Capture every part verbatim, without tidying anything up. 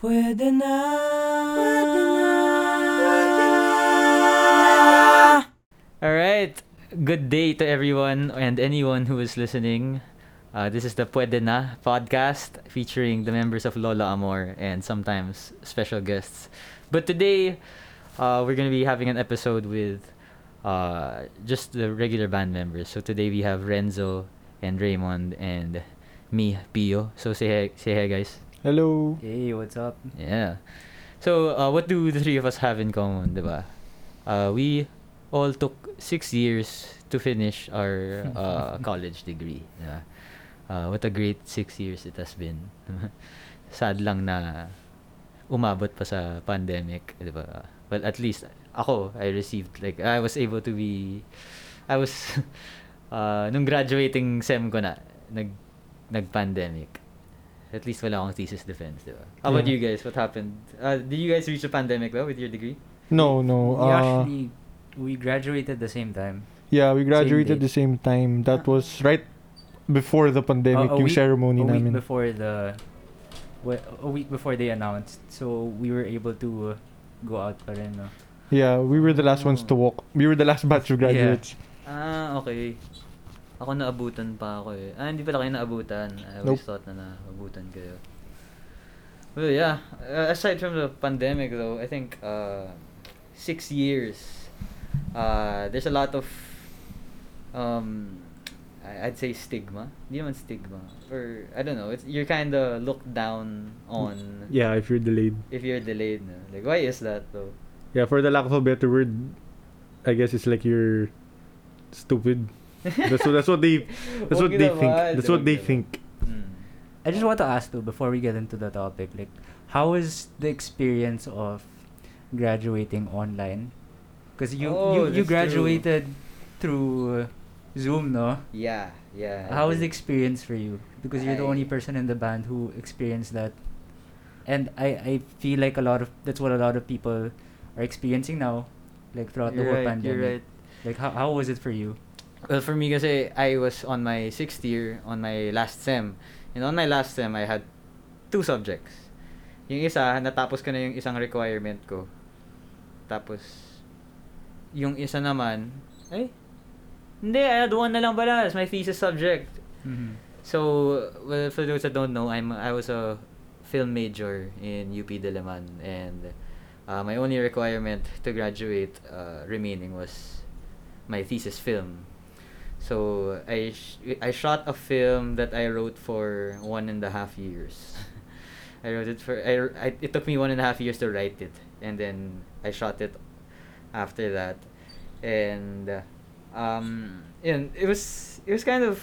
Puwede na. Puwede na. Puwede na. Alright. Good day to everyone and anyone who is listening. Uh, this is the Puwede Na podcast featuring the members of Lola Amor and sometimes special guests. But today, uh, we're going to be having an episode with uh, just the regular band members. So today we have Renzo and Raymond and me, Pio. So say hi, say hi guys. Hello. Hey, what's up? Yeah. So, uh, what do the three of us have in common, diba? Uh, we all took six years to finish our uh, college degree. Yeah. Uh, what a great six years it has been. Sad lang na umabot pa sa pandemic, diba? Well, at least ako, I received like I was able to be. I was uh, nung graduating sem ko na nag nag pandemic. At least wala akong thesis defense, diba? How about yeah. you guys? What happened? Uh, did you guys reach the pandemic well with your degree? No, no. We uh, actually, we graduated the same time. Yeah, we graduated same the same time. That was right before the pandemic, uh, yung week, ceremony a namin. A week before the... Well, a week before they announced. So, we were able to uh, go out pa rin, no? Yeah, we were the last oh. ones to walk. We were the last batch of graduates. Yeah. Ah, okay. Ako naabutan pa ako eh. Ah, hindi pala kayo naabutan. I always nope. thought na naabutan kayo. Well, yeah. Uh, aside from the pandemic though, I think uh, six years, uh, there's a lot of, um, I'd say stigma. Hindi naman stigma. Or, I don't know. It's, you're kind of looked down on. Yeah, if you're delayed. If you're delayed. No? Like, why is that though? Yeah, for the lack of a better word, I guess it's like you're stupid. that's what that's what they that's what they think that's what they think. I just want to ask though before we get into the topic, like how is the experience of graduating online? Because you oh, you, you graduated true. through uh, Zoom, no? Yeah, yeah. How was the experience for you? Because you're I, the only person in the band who experienced that, and I I feel like a lot of that's what a lot of people are experiencing now, like throughout the whole right, pandemic. You're right. Like how how was it for you? Well, for me kasi, I was on my sixth year, on my last sem. And on my last sem, I had two subjects. Yung isa, natapos ko na yung isang requirement ko. Tapos, yung isa naman, ay, hindi, I had one na lang pala. It's my thesis subject. Mm-hmm. So, well, for those that don't know, I'm I was a film major in U P Diliman. And uh, my only requirement to graduate uh, remaining was my thesis film. So I sh- I shot a film that I wrote for one and a half years. I wrote it for I, I it took me one and a half years to write it, and then I shot it after that, and um and it was it was kind of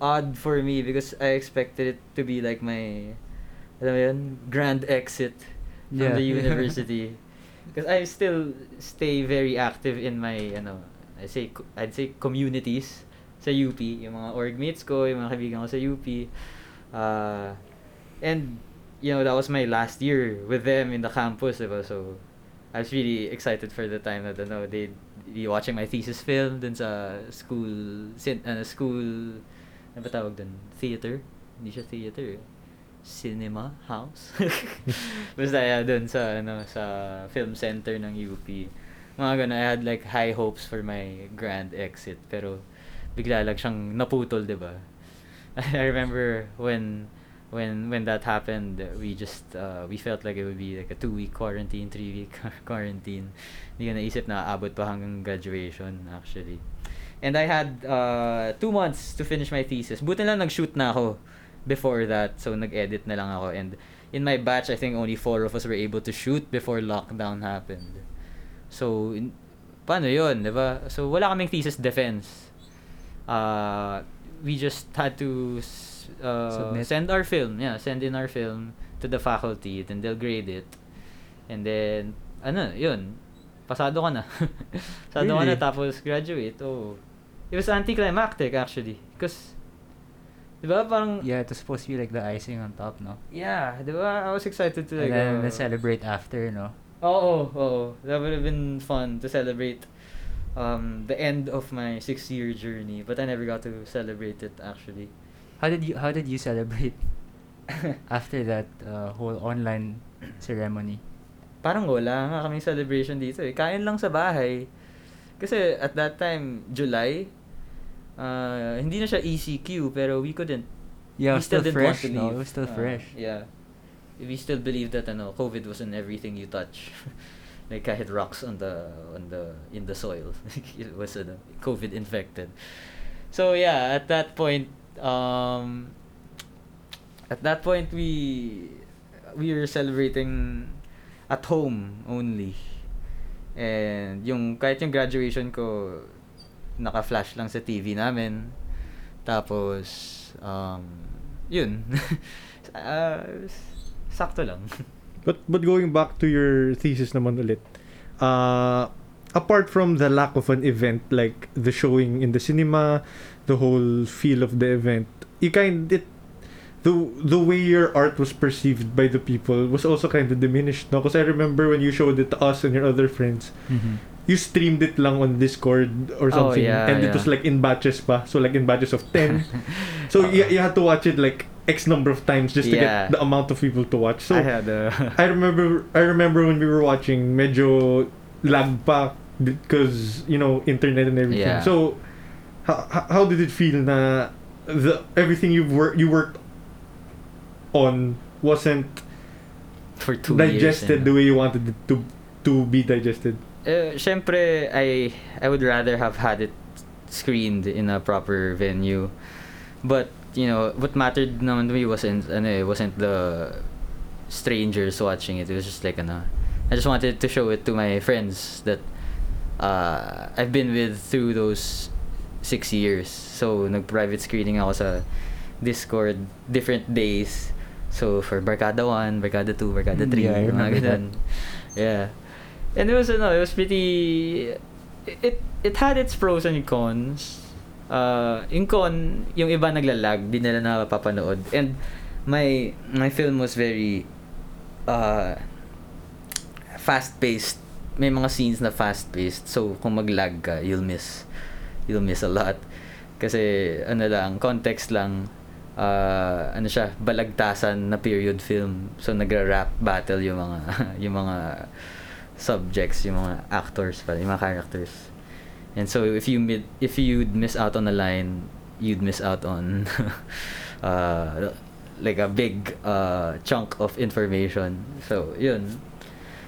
odd for me because I expected it to be like my, alam mo yun, grand exit from yeah. the university, because I still stay very active in my you know. I say I'd say communities sa U P, yung mga org mates ko, yung mga kaibigan ko sa U P, uh, and you know that was my last year with them in the campus, diba? So I was really excited for the time that you know they'd be watching my thesis film dun sa school sin uh, school ano ba tawag dun? Theater, hindi siya theater, cinema house. Basta yeah, dun sa ano sa film center ng U P. Mga ganun, I had like high hopes for my grand exit, pero bigla lang siyang naputol, diba? I remember when when when that happened, we just uh, we felt like it would be like a two week quarantine, three week quarantine. Hindi ko naisip na aabot pa hanggang graduation actually. And I had uh, two months to finish my thesis. Buti lang nag-shoot na ako before that, so nag-edit na lang ako. And in my batch, I think only four of us were able to shoot before lockdown happened. So, in, paano yun, diba? So, wala kaming thesis defense. Uh, we just had to uh, send our film. Yeah, send in our film to the faculty. Then they'll grade it. And then, ano, yun. Pasado ka na. Pasado really? ka na tapos graduate. Oh. It was anticlimactic, actually. Because, diba, parang... Yeah, it was supposed to be like the icing on top, no? Yeah, diba? I was excited to like... And then uh, celebrate after, no? Oh, oh, oh, that would have been fun to celebrate um, the end of my six-year journey, but I never got to celebrate it actually. How did you How did you celebrate after that uh, whole online ceremony? Parang wala nga kaming celebration dito eh. Kain lang sa bahay. Kasi at that time, July, uh, hindi na siya E C Q, pero we couldn't. Yeah, we still, still fresh, didn't want to leave. No, it was still uh, fresh. Yeah. We still believe that ano, COVID was in everything you touch. Like kahit rocks on the on the in the soil. It was ano, COVID infected. So yeah, at that point um at that point we we were celebrating at home only. And yung kahit yung graduation ko naka-flash lang sa T V namin. Tapos um yun. uh, sakto lang. But but going back to your thesis naman ulit, uh, apart from the lack of an event like the showing in the cinema, the whole feel of the event, you kind it the the way your art was perceived by the people was also kind of diminished, no? Because I remember when you showed it to us and your other friends, mm-hmm. you streamed it lang on Discord or something, oh, yeah, and yeah. it was like in batches pa, so like in batches of ten. So you you had to watch it like X number of times just to yeah. get the amount of people to watch. So I had a I remember I remember when we were watching, medyo lag pa because you know internet and everything. Yeah. So how how did it feel na the everything you've worked you worked on wasn't for two digested years, the way you wanted it to to be digested? Uh, syempre I I would rather have had it screened in a proper venue, but you know, what mattered naman to me wasn't ano, it wasn't the strangers watching it. It was just like ano, I just wanted to show it to my friends that uh, I've been with through those six years. So nag-private screening ako sa Discord different days. So for Barkada one, Barkada two, Barkada three, yeah, mga ganun. Yeah. And it was ano, it was pretty it it had its pros and cons. Uh, in con, yung iba naglalag, di nila napapanood. And my my film was very uh, fast-paced. May mga scenes na fast-paced. So, kung maglag ka, you'll miss. You'll miss a lot. Kasi, ano lang, context lang, uh, ano siya, balagtasan na period film. So, nagra-rap battle yung mga yung mga subjects, yung mga actors, yung mga characters. And so if you mid if you'd miss out on a line, you'd miss out on uh, like a big uh, chunk of information. So yun.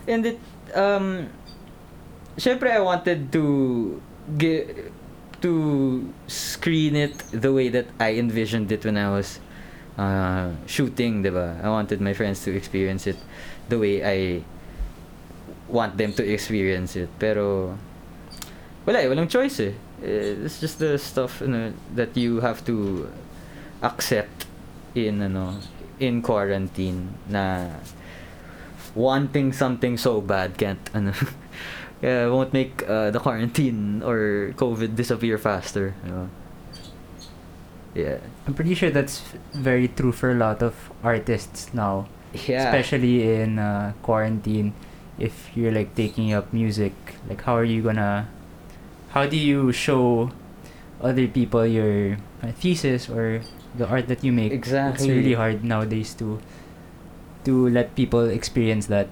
And it um syempre I wanted to gi- to screen it the way that I envisioned it when I was uh, shooting, diba? I wanted my friends to experience it the way I want them to experience it. Pero wala eh, walang choice eh. It's just the stuff you know, that you have to accept in ano in quarantine na wanting something so bad can't ano yeah, won't make uh, the quarantine or COVID disappear faster, you know? Yeah, I'm pretty sure that's very true for a lot of artists now. Yeah, especially in uh, quarantine, if you're like taking up music, like how are you gonna how do you show other people your thesis or the art that you make? Exactly. It's really hard nowadays to to let people experience that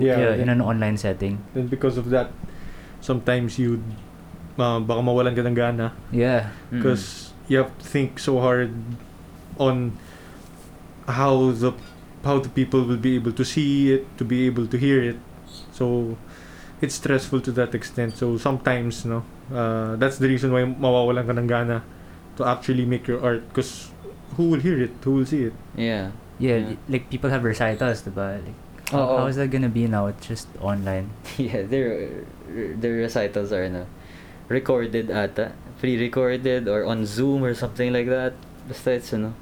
yeah, uh, in an online setting. And because of that, sometimes you uh, baka mawalan ka ng gana. Yeah. Because mm-hmm. you have to think so hard on how the how the people will be able to see it, to be able to hear it. So it's stressful to that extent. So sometimes, no, uh, that's the reason why mawawalan ka ng gana to actually make your art. Because who will hear it? Who will see it? Yeah. Yeah, yeah. Like people have recitals, diba? Like, how, oh, oh. how is that gonna be now? It's just online. Yeah, their their recitals are na recorded ata, pre-recorded or on Zoom or something like that. Basta it's ano,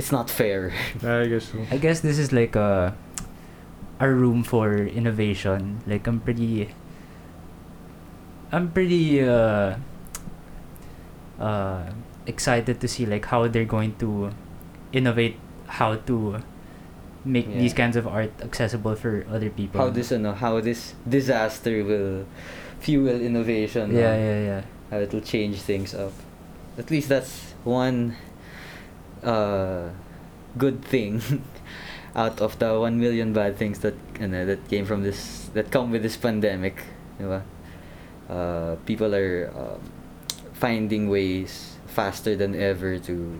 it's not fair. I guess so. I guess this is like a. a room for innovation. Like I'm pretty I'm pretty uh, uh, excited to see like how they're going to innovate, how to make yeah. these kinds of art accessible for other people. How this you know, how this disaster will fuel innovation. Yeah, yeah, yeah. How it'll change things up. At least that's one uh, good thing out of the one million bad things that ano, that came from this that come with this pandemic, diba? Uh, people are uh, finding ways faster than ever to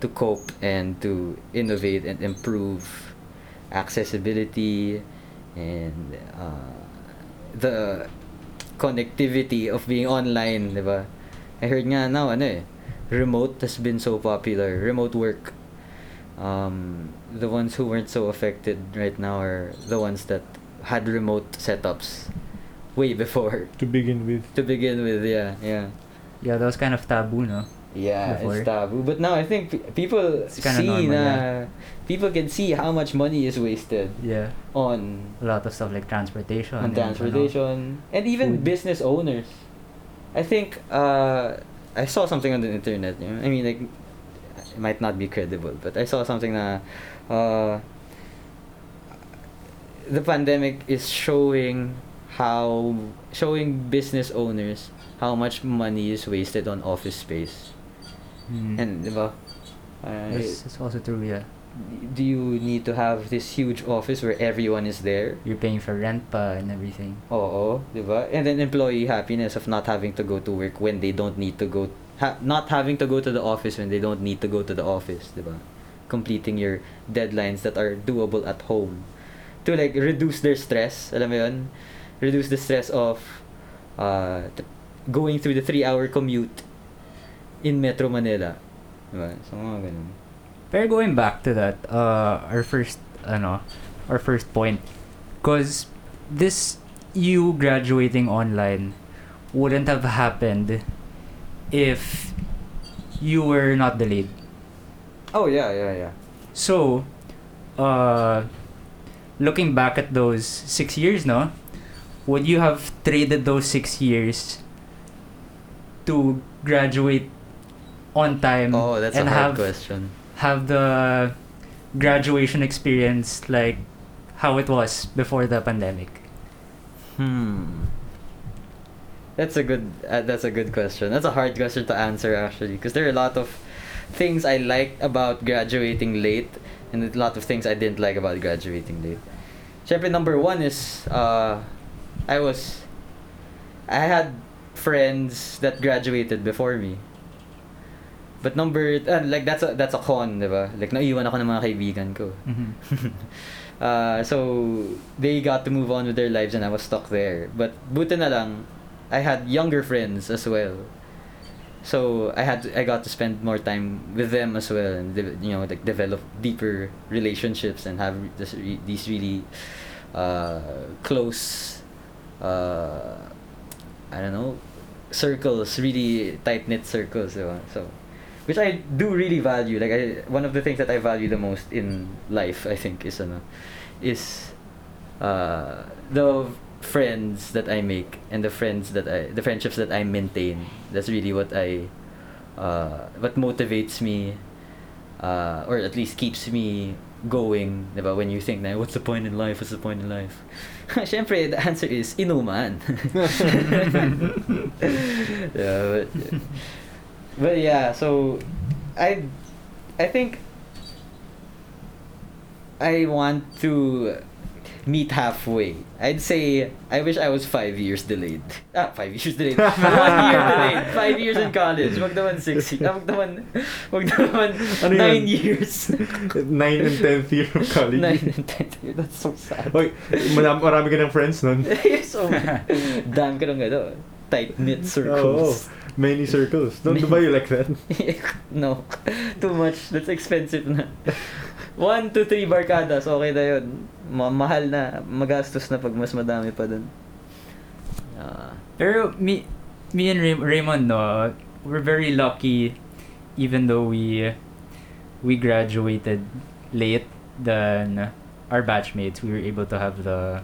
to cope and to innovate and improve accessibility and uh, the connectivity of being online, diba? I heard nga now ano eh, remote has been so popular, remote work. Um, the ones who weren't so affected right now are the ones that had remote setups way before. To begin with. To begin with, yeah, yeah. Yeah, that was kind of taboo, no? Yeah, before. It's taboo. But now I think p- people it's see normal, na yeah. People can see how much money is wasted. Yeah. On a lot of stuff like transportation. On transportation. And, and even food. Business owners. I think uh, I saw something on the internet. You know? I mean, like, it might not be credible, but I saw something that uh, the pandemic is showing how showing business owners how much money is wasted on office space. Mm. And diba? Uh, yes, it's also true, yeah. Do you need to have this huge office where everyone is there? You're paying for rent pa and everything. Oo, diba? And then employee happiness of not having to go to work when they don't need to go, ha- not having to go to the office when they don't need to go to the office, diba? Completing your deadlines that are doable at home. To like reduce their stress, alam mo yun? Reduce the stress of uh, t- going through the three-hour commute in Metro Manila. Diba? So, mga ganun. Pero going back to that, uh, our first, ano, our first point, because this you graduating online wouldn't have happened if you were not delayed. Oh, yeah, yeah, yeah. So, uh, looking back at those six years, no? Would you have traded those six years to graduate on time? Oh, that's and a hard have, question. Have the graduation experience like how it was before the pandemic? Hmm. That's a good. Uh, that's a good question. That's a hard question to answer actually, because there are a lot of things I liked about graduating late, and a lot of things I didn't like about graduating late. Siyempre, number one is uh, I was. I had friends that graduated before me. But number uh, like that's a that's a con, diba? Like naiwan ako ng mga kaibigan ko. Mm-hmm. uh, so they got to move on with their lives and I was stuck there. But buti na lang, I had younger friends as well. So I had to, I got to spend more time with them as well, and de- you know like develop deeper relationships and have this re- these really uh, close uh, I don't know circles, really tight knit circles, diba? So. Which I do really value. Like I, one of the things that I value the most in life, I think, is ano, is uh, the friends that I make and the friends that I, the friendships that I maintain. That's really what I, uh, what motivates me, uh, or at least keeps me going. Diba? When you think, what's the point in life? What's the point in life? Siyempre, the answer is inuman. Yeah, but. Yeah. But yeah, so I I think I want to meet halfway. I'd say I wish I was five years delayed. Ah, five years delayed. One year delayed. Five years in college. Wag naman six years. Wag naman, wag naman ano nine yun? Years. Nine and tenth year of college. Nine and tenth year. That's so sad. Oy, marami ka ng friends nun. So, dami ka ng gano. Tight-knit circles. Oh, oh. Many circles. Don't Many. Dubai you like that? No. Too much. That's expensive na. One, two, three barkadas. Okay na yun. Ma- mahal na. Magastos na pag mas madami pa dun. Uh, Pero me, me and Ray- Raymond, no, we're very lucky even though we we graduated late than our batchmates. We were able to have the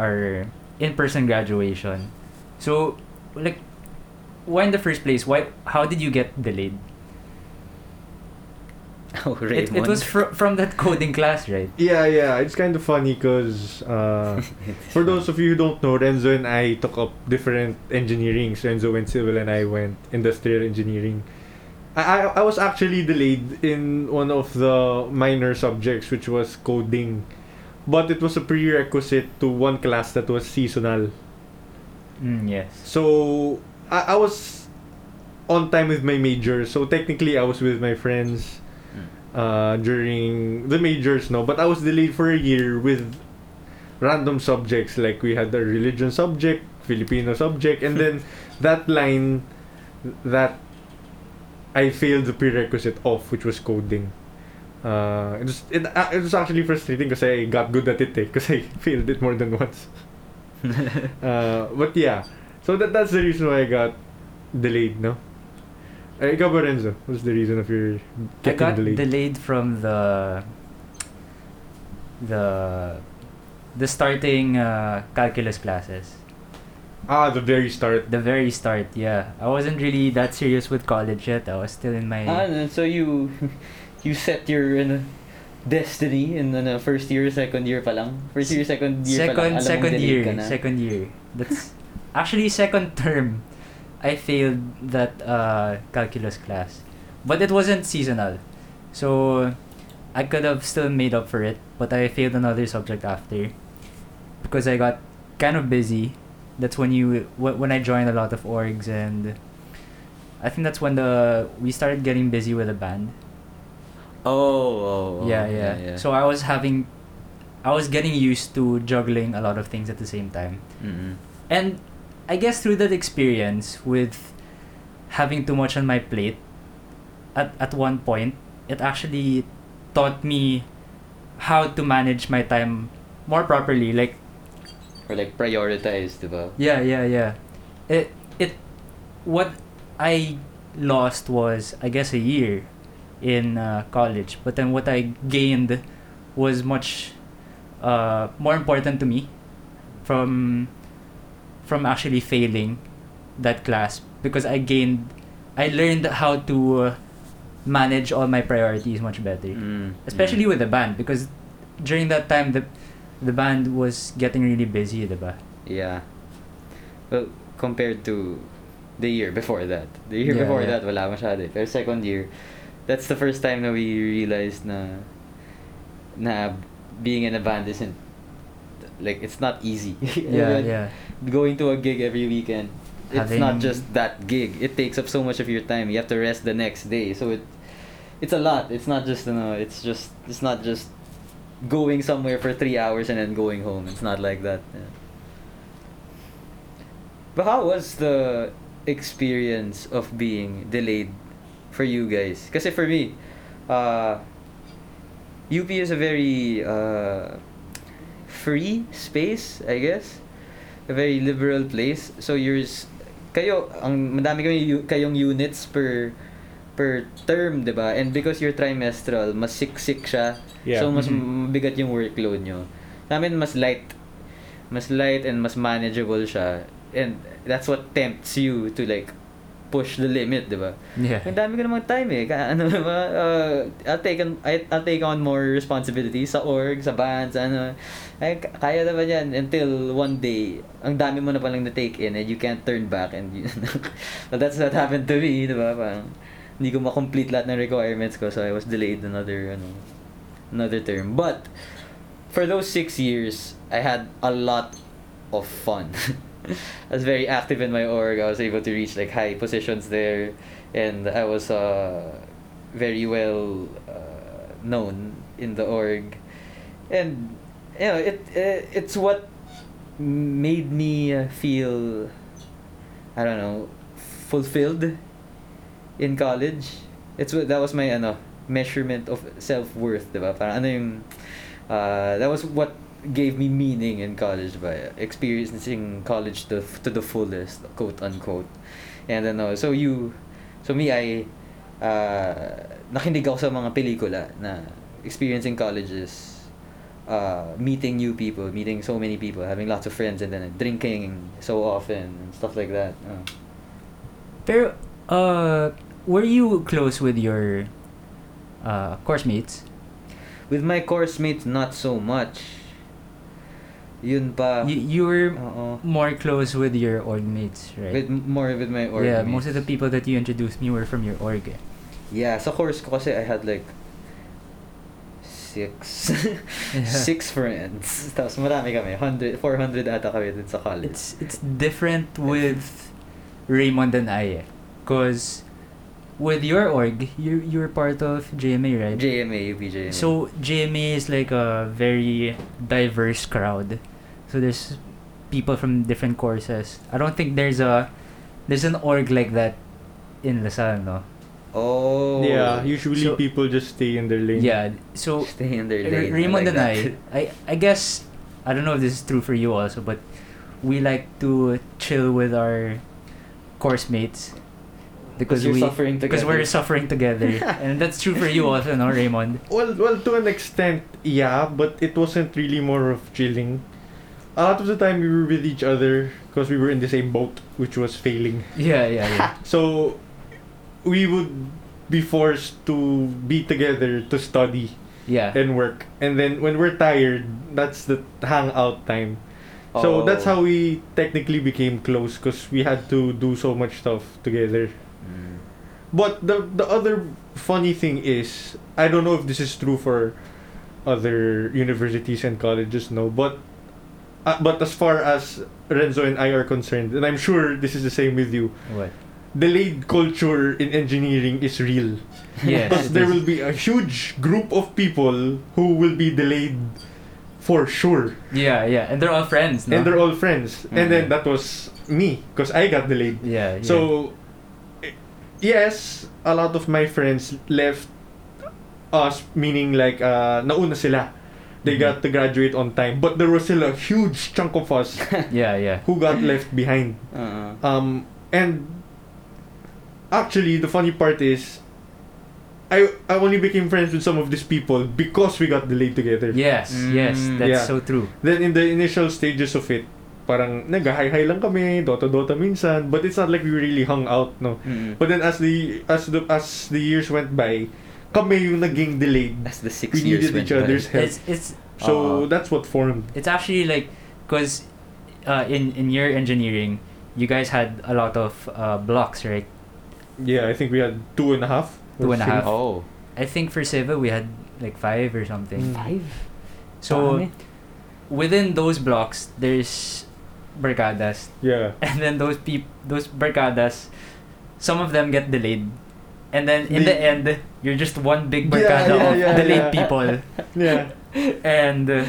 our in-person graduation. So, like, why in the first place? Why? How did you get delayed? Oh, Raymond. It, it was fr- from that coding class, right? Yeah, yeah. It's kind of funny because uh, for those of you who don't know, Renzo and I took up different engineerings. Renzo went civil and I went industrial engineering. I I was actually delayed in one of the minor subjects, which was coding, but it was a prerequisite to one class that was seasonal. Mm, yes. So I I was on time with my major, so technically I was with my friends uh, during the majors, no, but I was delayed for a year with random subjects, like we had a religion subject, Filipino subject, and then that line that I failed the prerequisite of, which was coding. Uh, it was it, uh, it was actually frustrating because I got good at it, because eh, I failed it more than once. uh, but yeah, so that that's the reason why I got delayed, no? Eh, ikaw ba, Renzo? What's the reason of your getting delayed? I got delayed? delayed from the the the starting uh, calculus classes. Ah, the very start. The very start, yeah. I wasn't really that serious with college yet. I was still in my... Ah, and so you you set your uh, destiny in uh, first year, second year pa lang? First year, second year second, pa lang? Alam second year, second year. That's actually second term. I failed that uh, calculus class. But it wasn't seasonal. So I could have still made up for it. But I failed another subject after. Because I got kind of busy. That's when you w- when I joined a lot of orgs, and I think that's when the we started getting busy with the band. Oh, oh yeah, yeah, yeah. So I was having, I was getting used to juggling a lot of things at the same time, mm-hmm. and I guess through that experience with having too much on my plate, at at one point it actually taught me how to manage my time more properly, like. Or like prioritize, diba? Yeah, yeah, yeah. It, it, what I lost was, I guess, a year in uh, college. But then what I gained was much uh, more important to me from, from actually failing that class. Because I gained, I learned how to uh, manage all my priorities much better. Mm, Especially mm. with the band. Because during that time, the... The band was getting really busy, diba? Yeah. Well, compared to the year before that. The year yeah, before yeah. that, wala masyado. Pero second year, that's the first time that we realized na, na being in a band isn't, like, it's not easy. yeah, yeah. Going to a gig every weekend, it's Having... not just that gig. It takes up so much of your time. You have to rest the next day. So it, it's a lot. It's not just, you know, it's just, it's not just, going somewhere for three hours and then going home. It's not like that. Yeah. But how was the experience of being delayed for you guys? Because for me, uh, U P is a very uh, free space, I guess. A very liberal place. So yours, kayo, ang madami kayong, kayong units per per term, diba? And because you're trimestral, mas siksik siya. Yeah. So mas mm-hmm. mabigat yung workload nyo. Namin mas light. Mas light and mas manageable siya. And that's what tempts you to like push the limit, diba? Yeah. Ang dami ko namang time eh. Ano ba? Uh, I'll take on I'll take on more responsibilities sa org, sa bands, ano. Ay, kaya na ba yan? Until one day, ang dami mo na palang na-take in and you can't turn back. And you, well, that's what happened to me, diba? Parang, hindi ko ma-complete lahat ng requirements ko, so I was delayed another ano, another term. But for those six years, I had a lot of fun. I was very active in my org. I was able to reach like high positions there, and I was uh, very well uh, known in the org. And you know, it, it it's what made me feel, I don't know, fulfilled. In college, it's what that was my ano measurement of self-worth, diba? Parang ano yung uh, that was what gave me meaning in college, by experiencing college to to the fullest, quote unquote. And ano, so you, so me, I uh, nakinig ako sa mga pelikula na experiencing college is uh, meeting new people, meeting so many people, having lots of friends, and then drinking so often and stuff like that. Uh. Pero uh. Were you close with your uh, course mates? With my course mates, not so much. Yun pa. You, you were uh-oh. more close with your org mates, right? With more with my org yeah, mates. Yeah, most of the people that you introduced me were from your org. Eh? Yeah, sa course ko kasi I had like six yeah. six friends. Tapos marami kami. one hundred, four hundred ata kami dun sa college. It's, it's different with Raymond and I eh. Cause with your org, you you're part of J M A, right? J M A, U B J. So J M A is like a very diverse crowd. So there's people from different courses. I don't think there's a there's an org like that in Lasal, no? Oh. Yeah, usually so, people just stay in their lane. Yeah, so stay in their lane. Raymond and I, I, I guess I don't know if this is true for you also, but we like to chill with our course mates. Because we, suffering together. Because we're suffering together. And that's true for you also, no, Raymond? Well, well, to an extent, yeah. But it wasn't really more of chilling. A lot of the time, we were with each other because we were in the same boat, which was failing. Yeah, yeah, yeah. So, we would be forced to be together to study yeah. and work. And then, when we're tired, that's the hangout time. Oh. So, that's how we technically became close because we had to do so much stuff together. But the the other funny thing is, I don't know if this is true for other universities and colleges, no, but uh, but as far as Renzo and I are concerned, and I'm sure this is the same with you, what? Delayed culture in engineering is real. Yes. Because there will be a huge group of people who will be delayed for sure. Yeah, yeah, and they're all friends, no? And they're all friends. Mm-hmm. And then that was me, because I got delayed. Yeah, yeah. So... yes, a lot of my friends left us, meaning like, uh, nauna sila. They mm-hmm. got to graduate on time. But there was still a huge chunk of us yeah, yeah. who got left behind. Uh-uh. Um, and actually, the funny part is, I I only became friends with some of these people because we got delayed together. Yes, mm-hmm. yes, that's yeah. so true. Then in the initial stages of it, parang nag-hi-hi lang kami, dota-dota minsan, but it's not like we really hung out, no. Mm-hmm. But then as the as the as the years went by, kami yung naging delayed. As the six we years needed each other's by. help. It's, it's, so uh, that's what formed. It's actually like, cause, uh, in in your engineering, you guys had a lot of uh, blocks, right? Yeah, I think we had two and a half. Two and a half. Oh. I think for Seva we had like five or something. Five. So, Dami. Within those blocks, there's barkadas. Yeah. And then those peop those barkadas, some of them get delayed. And then in the, the end, you're just one big barkada yeah, yeah, of yeah, delayed yeah. people. Yeah. And uh,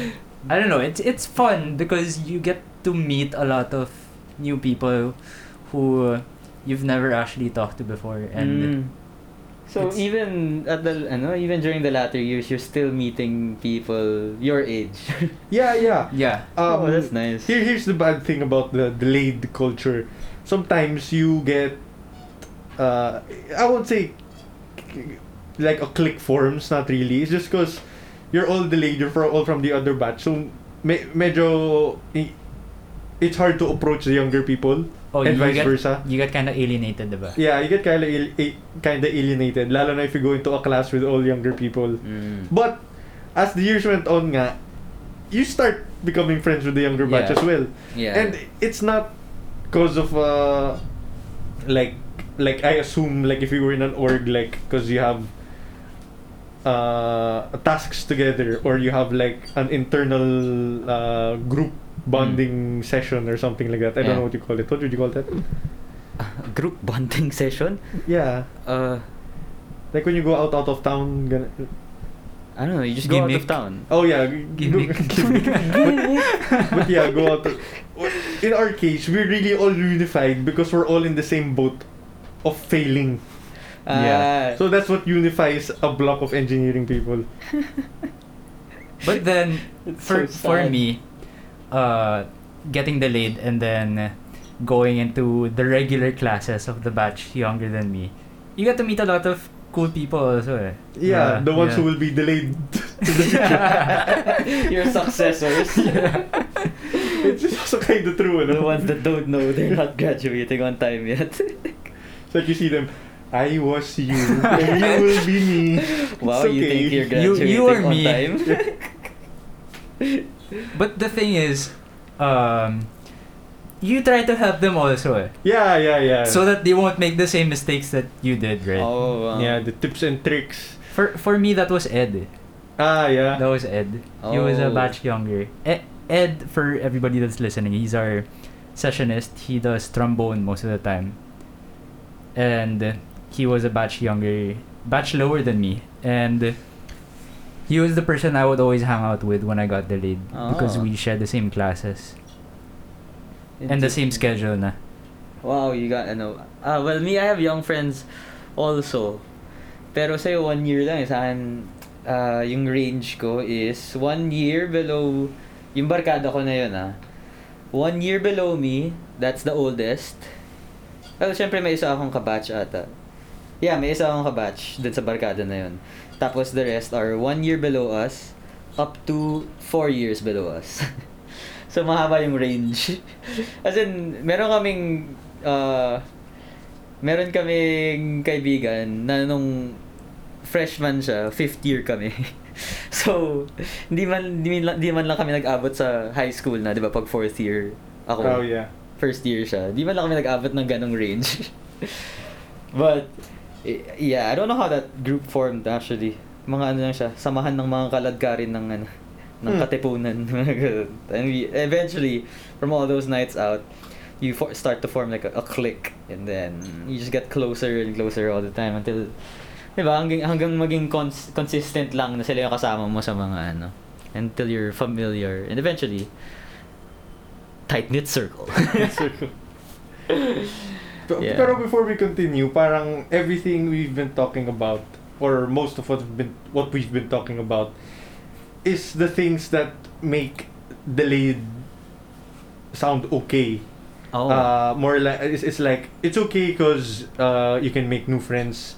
I don't know, it's it's fun because you get to meet a lot of new people who uh, you've never actually talked to before, and mm. so even at the ano, even during the latter years, you're still meeting people your age. yeah, yeah, yeah. Um, oh, that's nice. Here, here's the bad thing about the delayed culture. Sometimes you get, uh, I won't say, like a clique forms. Not really. It's just because you're all delayed. You're from, all from the other batch. So, me- medyo, it's hard to approach the younger people. Oh, and vice get, versa. You get kind of alienated, diba? Yeah, you get kind of il- a- kind of alienated, lalo na if you go into a class with all younger people. Mm. But as the years went on, nga, you start becoming friends with the younger yeah. batch as well. Yeah. And it's not because of uh, like like I assume like if you were in an org, like because you have uh, tasks together or you have like an internal uh, group. Bonding mm. session or something like that. I yeah. don't know what you call it. What would you call that? Uh, group bonding session? Yeah. Uh, like when you go out out of town. Gonna... I don't know. You just go gimmick. out of town. Oh yeah. Gimmick. Gimmick. but, but yeah, go out. Of... In our case, we're really all unified because we're all in the same boat of failing. Uh, yeah. So that's what unifies a block of engineering people. But then, it's for so for me. Uh, getting delayed and then going into the regular classes of the batch younger than me, you get to meet a lot of cool people also. Eh? Yeah, uh, the ones yeah. who will be delayed to the future. Your successors. Yeah. It's also kind of true. No? The ones that don't know they're not graduating on time yet. So you see them, I was you, and you will be me. Wow, okay. You think you're graduating you, you are on me. time? But the thing is, um, you try to help them also, eh? Yeah, yeah, yeah. So that they won't make the same mistakes that you did, right? Oh, wow. Yeah, the tips and tricks. For for me, that was Ed. Ah, yeah. That was Ed. Oh. He was a batch younger. Ed, Ed, for everybody that's listening, he's our sessionist. He does trombone most of the time. And he was a batch younger, batch lower than me. And he was the person I would always hang out with when I got delayed. Oh. Because we shared the same classes. Indeed. And the same schedule na. Wow, you got, ano, ah, well, me, I have young friends also. Pero sa'yo, one year lang. Sa akin, uh, yung range ko is one year below, yung barkada ko na yun, ah. One year below me, that's the oldest. Pero syempre, may isa akong kabatch ata. Yeah, may isa akong kabatch dun sa barkada na yun. Tapos the rest are one year below us, up to four years below us. So, mahaba yung range. As in, meron kaming, uh, meron kaming kaibigan na nung freshman siya, fifth year kami. So, hindi man, hindi man, hindi man lang kami nag-abot sa high school na, di ba? Pag fourth year ako. Oh, yeah. First year siya. Hindi man lang kami nag-abot ng ganong range. But, yeah, I don't know how that group formed actually. Mga ano lang siya, samahan ng mga kaladkarin ng, ano, ng hmm. Katipunan. And we, eventually, from all those nights out, you for, start to form like a, a clique, and then you just get closer and closer all the time until, di ba, hanggang, hanggang maging cons- consistent lang na sila yung kasama mo sa mga ano, until you're familiar, and eventually, tight-knit circle. circle. Yeah. Pero before we continue, parang everything we've been talking about, or most of what we've been, what we've been talking about, is the things that make delayed sound okay. Oh. Uh, more like it's, it's like it's okay because uh, you can make new friends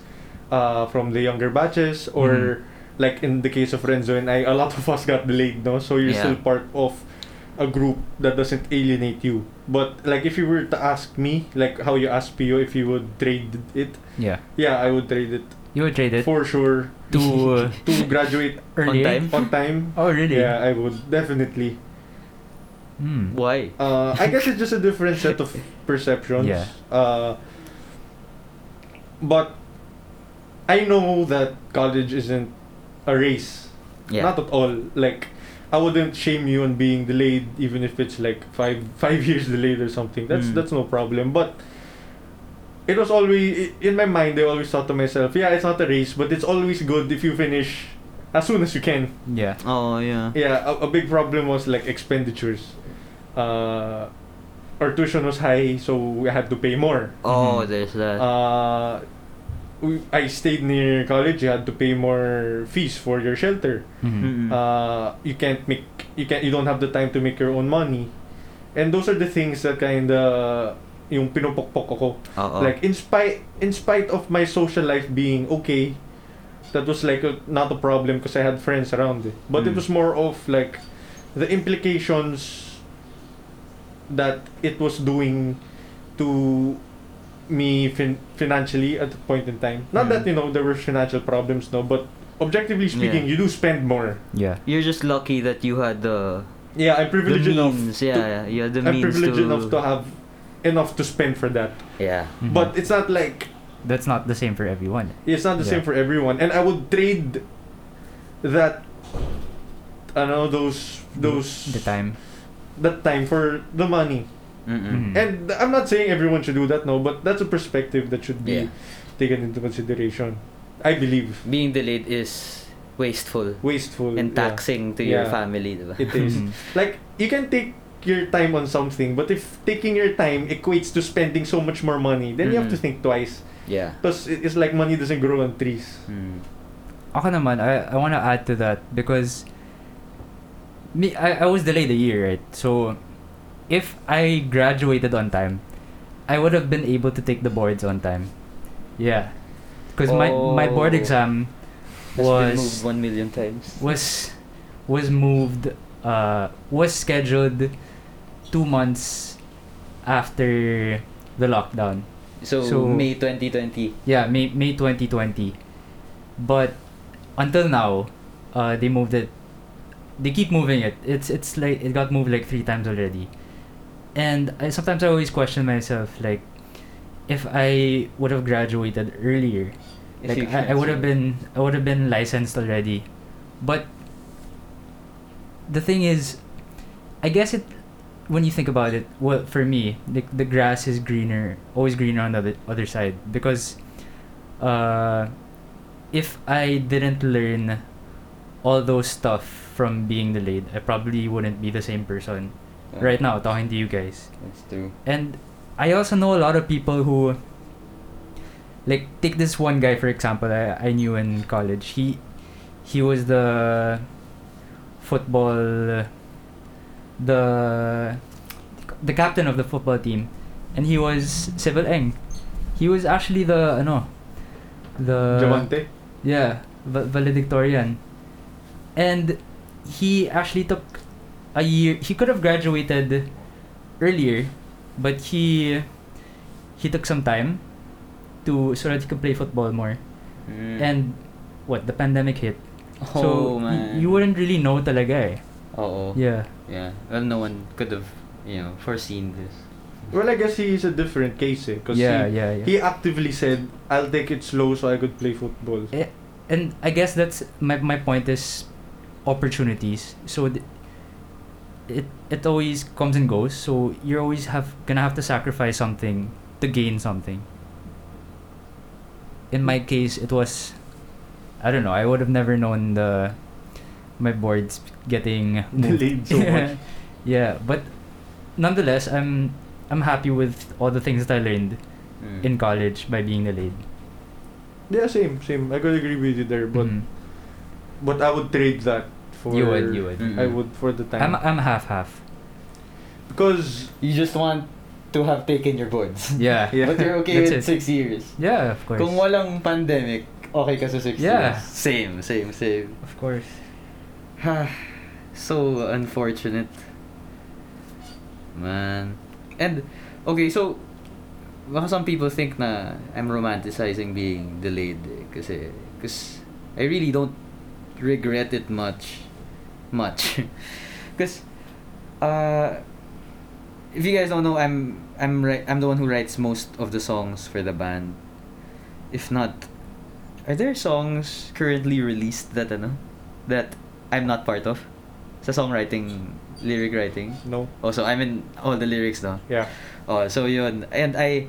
uh, from the younger batches, or mm-hmm. like in the case of Renzo and I, a lot of us got delayed, no? So you're yeah. still part of a group that doesn't alienate you. But like if you were to ask me, like how you asked Pio if you would trade it, yeah, yeah, I would trade it. You would trade it for sure to uh, to graduate on time. On time. Oh really? Yeah, I would definitely. Mm. Why? Uh, I guess it's just a different set of perceptions. Yeah. Uh, but I know that college isn't a race. Yeah. Not at all. Like, I wouldn't shame you on being delayed, even if it's like five five years delayed or something. That's mm. that's no problem. But it was always in my mind. I always thought to myself, yeah, it's not a race, but it's always good if you finish as soon as you can. Yeah. Oh, yeah. Yeah, a, a big problem was like expenditures. Uh, our tuition was high, so we had to pay more. Oh, mm-hmm. there's that. Uh, we, I stayed near college. You had to pay more fees for your shelter. Mm-hmm. Uh, you can't make. You can't. You don't have the time to make your own money, and those are the things that kind of yung pinupokpok ako. Uh-oh. Like in spite in spite of my social life being okay. That was like a, not a problem because I had friends around it. But mm. it was more of like the implications that it was doing to me fin- financially at the point in time. Not mm. that, you know, there were financial problems, no, but objectively speaking, yeah. you do spend more. Yeah. You're just lucky that you had the Yeah, I'm privileged the means, enough. Yeah, to, yeah, you had the I'm means privileged to enough to have enough to spend for that. Yeah. Mm-hmm. But it's not like that's not the same for everyone. It's not the yeah. same for everyone, and I would trade that. I know those those the time, that time for the money. Mm-mm. And I'm not saying everyone should do that, no, but that's a perspective that should be yeah. taken into consideration. I believe being delayed is wasteful, wasteful, and taxing yeah. to yeah. your family. Right? It is like you can take your time on something, but if taking your time equates to spending so much more money, then mm-hmm. you have to think twice. Yeah. Because it's like money doesn't grow on trees. Mm. Ako naman, I, I want to add to that because me, I, I was delayed a year, right? So if I graduated on time, I would have been able to take the boards on time. Yeah. Because oh. my, my board exam That's was... been moved one million times. Was, was moved, uh, was scheduled two months after the lockdown. So, so May twenty twenty. Yeah, May May twenty twenty. But until now, uh, they moved it. They keep moving it. It's it's like it got moved like three times already. And I, sometimes I always question myself, like, if I would have graduated earlier, if like I, I would have been, I would have been licensed already. But the thing is, I guess it, when you think about it, well, for me, the the grass is greener, always greener on the other, other side, because, uh, if I didn't learn all those stuff from being delayed, I probably wouldn't be the same person yeah. right now talking to you guys. That's true. And I also know a lot of people who, like, take this one guy for example. I, I knew in college. He he was the football the the captain of the football team, and he was civil eng. He was actually the ano the Javante. Yeah, va- valedictorian. And he actually took a year. He could have graduated earlier, but he he took some time to so that he could play football more. Mm. And what, the pandemic hit. Oh, so man. Y- you wouldn't really know talaga eh. Oh, oh. Yeah. Yeah. Well, no one could have, you know, foreseen this. Well, I guess he's a different case eh. Because yeah, he, yeah, yeah. he actively said, I'll take it slow so I could play football. Eh, and I guess that's my my point is opportunities. So th- it it always comes and goes, so you're always have gonna have to sacrifice something to gain something. In my case, it was, I don't know, I would have never known the my boards getting delayed so much. Yeah, but nonetheless, I'm I'm happy with all the things that I learned mm. in college by being delayed. Yeah, same, same. I could agree with you there, but mm. but I would trade that. You would, you would. Mm-hmm. I would for the time. I'm, I'm half half. Because you just want to have taken your boards. Yeah, yeah. But you're okay with it. Six years. Yeah, of course. Kung walang pandemic, okay ka sa six yeah. years. Same, same, same. Of course. So unfortunate, man. And okay, so baka some people think na I'm romanticizing being delayed, eh, kasi, cause I really don't regret it much much because uh if you guys don't know, I'm I'm ri- I'm the one who writes most of the songs for the band. If not, are there songs currently released that ano that I'm not part of sa songwriting, lyric writing? No. Oh, so I'm in all the lyrics now. Yeah. Oh, so yun. And I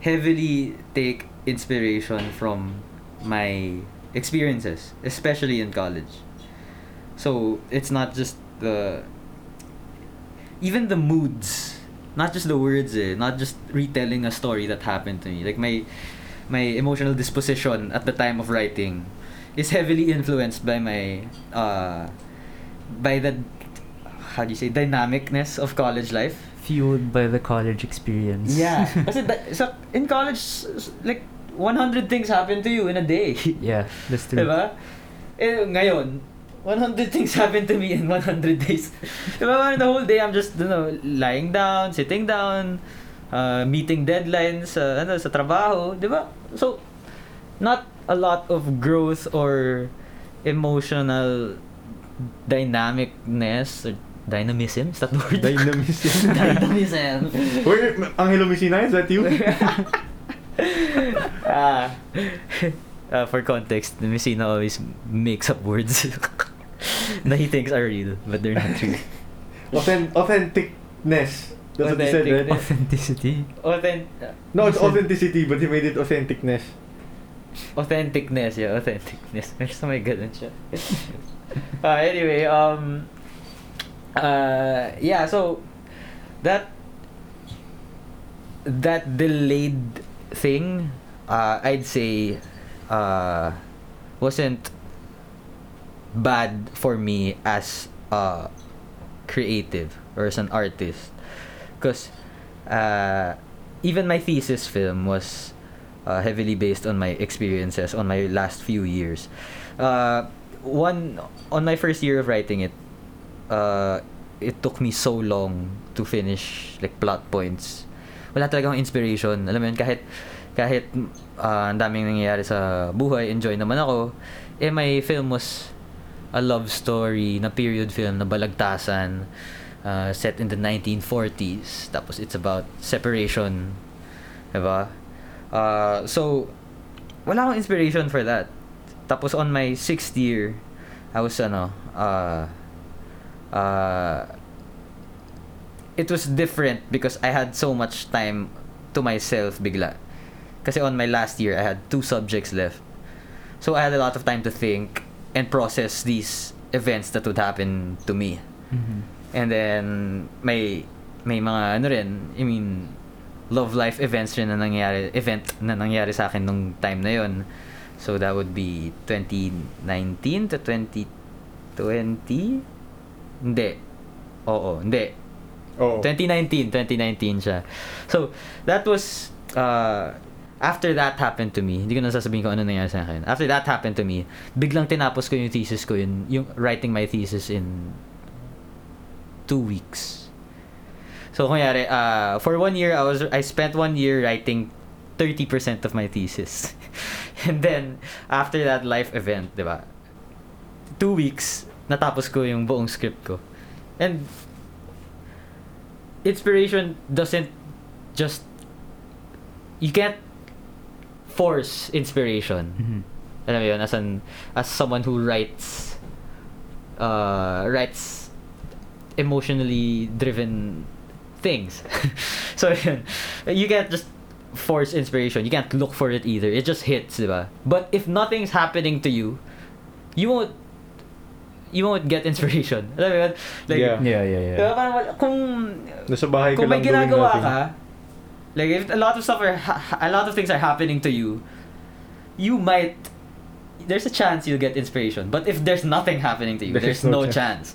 heavily take inspiration from my experiences, especially in college. So it's not just the, even the moods, not just the words, eh, not just retelling a story that happened to me. Like my, my emotional disposition at the time of writing, is heavily influenced by my, uh, by the, how do you say, dynamicness of college life. Fueled by the college experience. Yeah, so in college, like, one hundred things happen to you in a day. Yeah, that's true. Diba? Eh, ngayon, one hundred things happen to me in one hundred days. Diba? The whole day, I'm just, you know, lying down, sitting down, uh, meeting deadlines, uh, ano, sa trabaho, diba? So, not a lot of growth or emotional dynamicness or dynamism? Is that the word? Dynamism. Dynamism. Where, Angelo Messina, is that you? Ah, uh, for context, Messina always makes up words that he thinks are real, but they're not real. Authent- authenticness. That's what he said, right? Authenticity. Authent- no, it's authenticity, but he made it authenticness. Authenticness, yeah, authenticness. There's so many good in shit. Uh, anyway, um, uh, yeah, so that that delayed thing, uh, I'd say, uh, wasn't bad for me as a creative or as an artist, because uh, even my thesis film was uh, heavily based on my experiences on my last few years. Uh, one on my first year of writing it, uh, it took me so long to finish, like, plot points. Wala talagang inspiration. Alam mo yun, kahit, kahit uh, ang daming nangyayari sa buhay, enjoy naman ako. Eh, my film was a love story na period film na balagtasan. uh, set in the nineteen forties. Tapos it's about separation, diba? Uh, so, wala akong inspiration for that. Tapos on my sixth year, I was ano, uh, uh, it was different because I had so much time to myself bigla. Kasi on my last year, I had two subjects left. So I had a lot of time to think and process these events that would happen to me. Mm-hmm. And then, may, may mga ano rin, I mean, love life events rin na nangyari, event na nangyari sa akin nung time na yon. So that would be twenty nineteen to twenty twenty? Hindi. Oo, hindi. Oh. twenty nineteen siya. So, that was, uh, after that happened to me, hindi ko na sasabihin kung ano nangyari sa akin. After that happened to me, biglang tinapos ko yung thesis ko, yun, yung writing my thesis in two weeks. So, kunyari, uh, for one year, I was, I spent one year writing thirty percent of my thesis. And then, after that life event, di ba? Two weeks, natapos ko yung buong script ko. And, inspiration doesn't just, you can't force inspiration. Mm-hmm. Alam mo yun, as an as someone who writes uh writes emotionally driven things. So yun, you can't just force inspiration. You can't look for it either. It just hits, diba? But if nothing's happening to you, you won't you won't get inspiration. Alam mo yun? Like, yeah. Yeah, yeah, yeah. Diba, parang, kung, nasa bahay kung ka may lang ginagawa ka, like, if a lot of stuff are, a lot of things are happening to you, you might, there's a chance you'll get inspiration. But if there's nothing happening to you, there's, there's no, no chance. chance.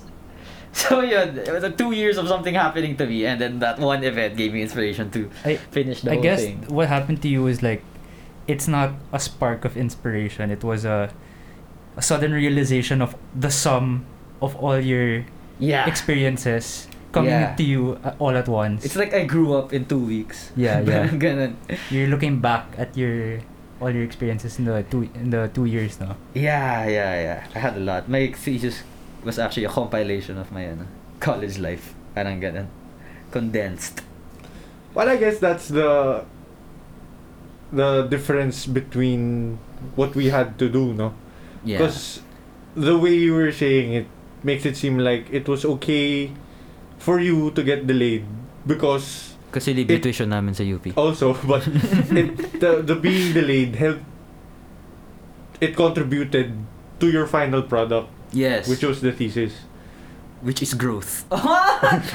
So, yun, it was like two years of something happening to me, and then that one event gave me inspiration to I, finish the I whole thing. I guess what happened to you is, like, it's not a spark of inspiration. It was a, a sudden realization of the sum of all your yeah. experiences coming yeah. to you all at once. It's like I grew up in two weeks. Yeah, yeah. Ganun. You're looking back at your all your experiences in the two in the two years, no? Yeah, yeah, yeah. I had a lot. My thesis was actually a compilation of my ano, college life. Parang ganun. Condensed. Well, I guess that's the the difference between what we had to do, no? Yeah. Because the way you were saying it makes it seem like it was okay for you to get delayed because kasi libre tuition namin sa U P. Also, but it, the the being delayed helped. It contributed to your final product. Yes. Which was the thesis. Which is growth. to,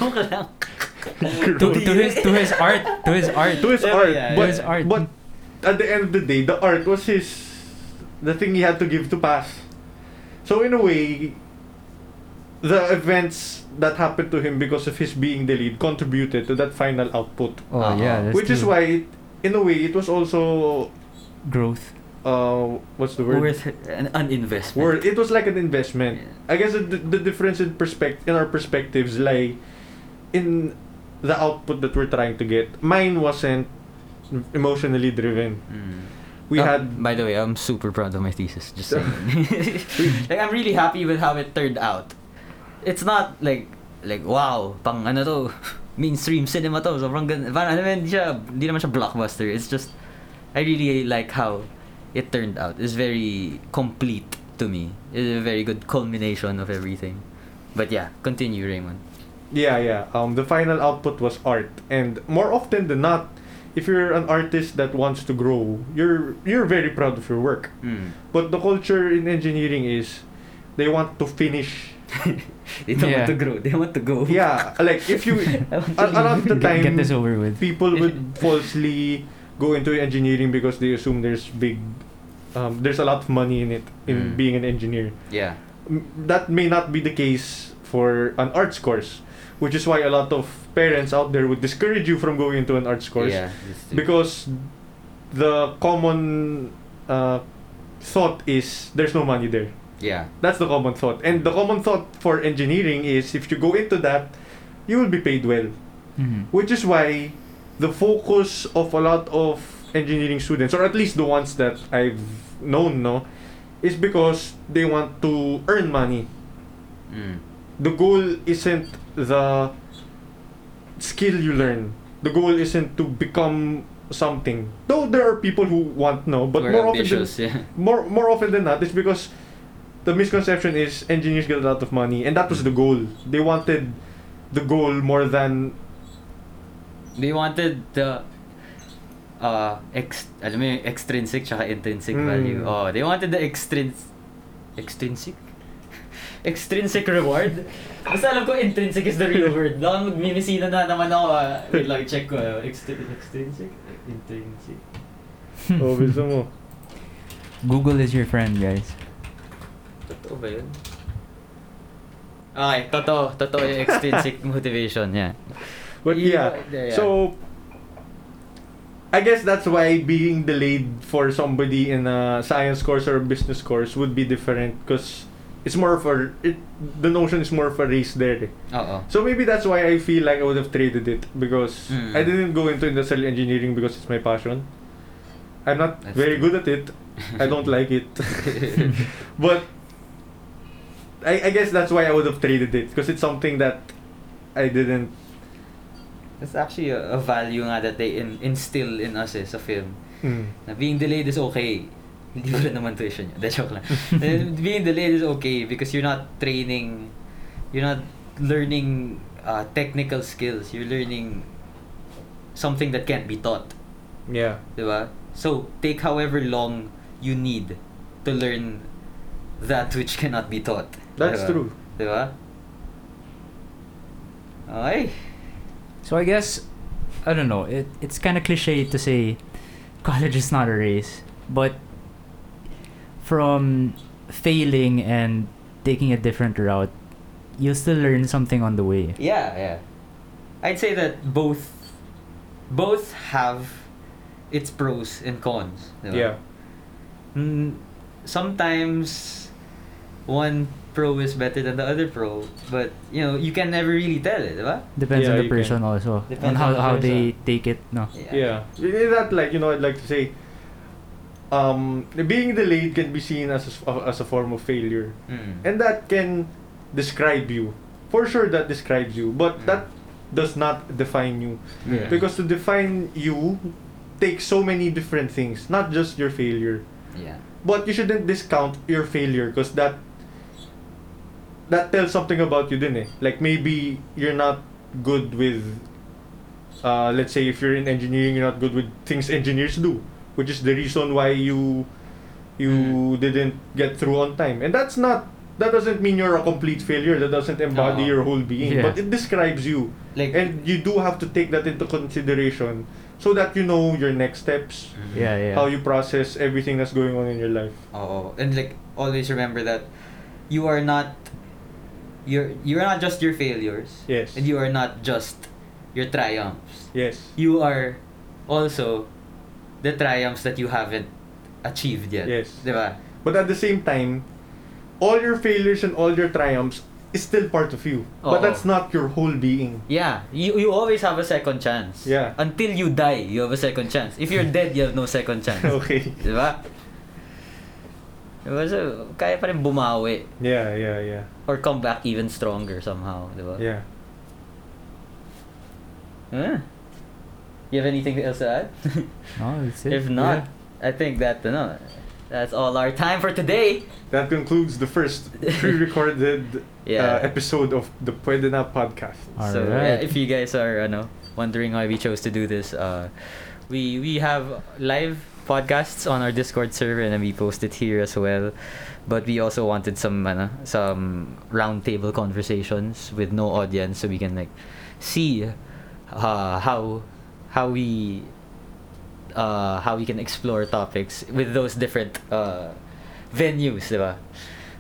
to his to his art to his art to his yeah, art. Yeah, yeah. But, to his art. But at the end of the day, the art was his. The thing he had to give to pass. So in a way, the events that happened to him because of his being delayed contributed to that final output. Oh uh-huh. yeah, that's which true. Is why, it, in a way, it was also growth. Uh, what's the word? Worth an, an investment. Worth. It was like an investment. Yeah. I guess the, the difference in perspect in our perspectives lie in the output that we're trying to get. Mine wasn't emotionally driven. Mm. We um, had. By the way, I'm super proud of my thesis. Just saying. Like, I'm really happy with how it turned out. It's not like like wow, pang ano to, mainstream cinema to. Sobrang gan. Parang ano man siya, hindi naman siya blockbuster. It's just I really like how it turned out. It's very complete to me. It's a very good culmination of everything. But yeah, continue, Raymond. Yeah, yeah. Um, the final output was art, and more often than not, if you're an artist that wants to grow, you're you're very proud of your work. Mm. But the culture in engineering is they want to finish. They don't yeah. want to grow. They want to go. Yeah, like if you a, a lot of the time get this over with. People would falsely go into engineering because they assume there's big um, there's a lot of money in it in mm. being an engineer. Yeah. That may not be the case for an arts course, which is why a lot of parents out there would discourage you from going into an arts course. Yeah, because the common uh, thought is there's no money there. Yeah. That's the common thought. And the common thought for engineering is if you go into that, you will be paid well. Mm-hmm. Which is why the focus of a lot of engineering students, or at least the ones that I've known, no, is because they want to earn money. Mm. The goal isn't the skill you learn. The goal isn't to become something. Though there are people who want no, but more often, than, yeah. more, more often than not, it's because the misconception is engineers get a lot of money, and that was the goal. They wanted the goal more than... They wanted the... Uh, ex, alam mo yung extrinsic tsaka intrinsic mm. value. Oh, they wanted the extrins... Extrinsic? Extrinsic reward? Basta alam ko intrinsic is the real word. Baka magmimisina na naman ako ah. Wait lang, check ko. Extr- extrinsic? Intrinsic? Oh, gusto mo. Google is your friend, guys. Totoo ba yun? Okay, totoo. Totoo yung extrinsic motivation, yeah. But yeah, yeah. So, I guess that's why being delayed for somebody in a science course or a business course would be different because it's more for it, the notion is more for race there. Uh-oh. So maybe that's why I feel like I would have traded it because mm. I didn't go into industrial engineering because it's my passion. I'm not that's very true. good at it. I don't like it. But I, I guess that's why I would have traded it because it's something that I didn't. That's actually a, a value nga that they in, instill in us eh, sa film. Mm. Na being delayed is okay. Hindi ko rin naman tuition yun. De, joke lang. Being delayed is okay because you're not training, you're not learning uh, technical skills. You're learning something that can't be taught. Yeah. Diba? So, take however long you need to learn that which cannot be taught. That's diba? True. Diba? Okay. So I guess, I don't know, it, it's kind of cliche to say college is not a race, but from failing and taking a different route, you'll still learn something on the way. Yeah, yeah. I'd say that both both have its pros and cons. Diba? Yeah. Mm, sometimes one pro is better than the other pro, but you know you can never really tell it, right? Depends yeah, on the person can. Also, Depends on how on the how they take it, no? Yeah. yeah, is that like you know I'd like to say, um, being delayed can be seen as a, as a form of failure, mm. and that can describe you for sure. That describes you, but mm. that does not define you, yeah. because to define you takes so many different things, not just your failure. Yeah. But you shouldn't discount your failure because that. That tells something about you, din eh. Like maybe you're not good with, uh, let's say if you're in engineering, you're not good with things engineers do, which is the reason why you, you mm. didn't get through on time. And that's not, that doesn't mean you're a complete failure. That doesn't embody oh. your whole being, yeah. but it describes you. Like, and you do have to take that into consideration so that you know your next steps, mm-hmm. yeah, yeah, how you process everything that's going on in your life. Oh, and like always remember that you are not. You're you're not just your failures. Yes. And you are not just your triumphs. Yes. You are also the triumphs that you haven't achieved yet. Yes. Diba? But at the same time, all your failures and all your triumphs is still part of you. Oh, but that's not your whole being. Yeah. You you always have a second chance. Yeah. Until you die, you have a second chance. If you're dead, you have no second chance. Okay. Diba? So, kaya pa rin bumawi. Yeah, yeah, yeah. Or come back even stronger somehow, diba? Yeah. Huh? You have anything else to add? No, that's it. If not, yeah. I think that, no, that's all our time for today. That concludes the first pre-recorded yeah. uh, episode of the Puwede Na podcast. All so, right. yeah, if you guys are ano, wondering why we chose to do this, uh, we we have live podcasts on our Discord server and we post it here as well, but we also wanted some uh, some roundtable conversations with no audience so we can like see uh, how how we uh, how we can explore topics with those different uh, venues, diba?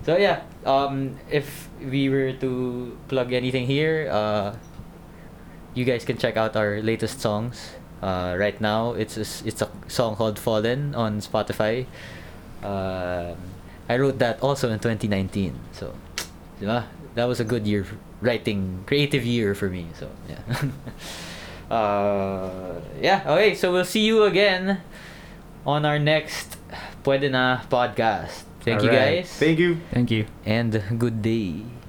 So yeah, um, if we were to plug anything here, uh, you guys can check out our latest songs. Uh, right now, it's a, it's a song called Fallen on Spotify. Uh, I wrote that also in twenty nineteen. So, diba? That was a good year, writing, creative year for me. So, yeah. uh, yeah, okay. So, we'll see you again on our next Puwede Na podcast. Thank All you, right. guys. Thank you. Thank you. And good day.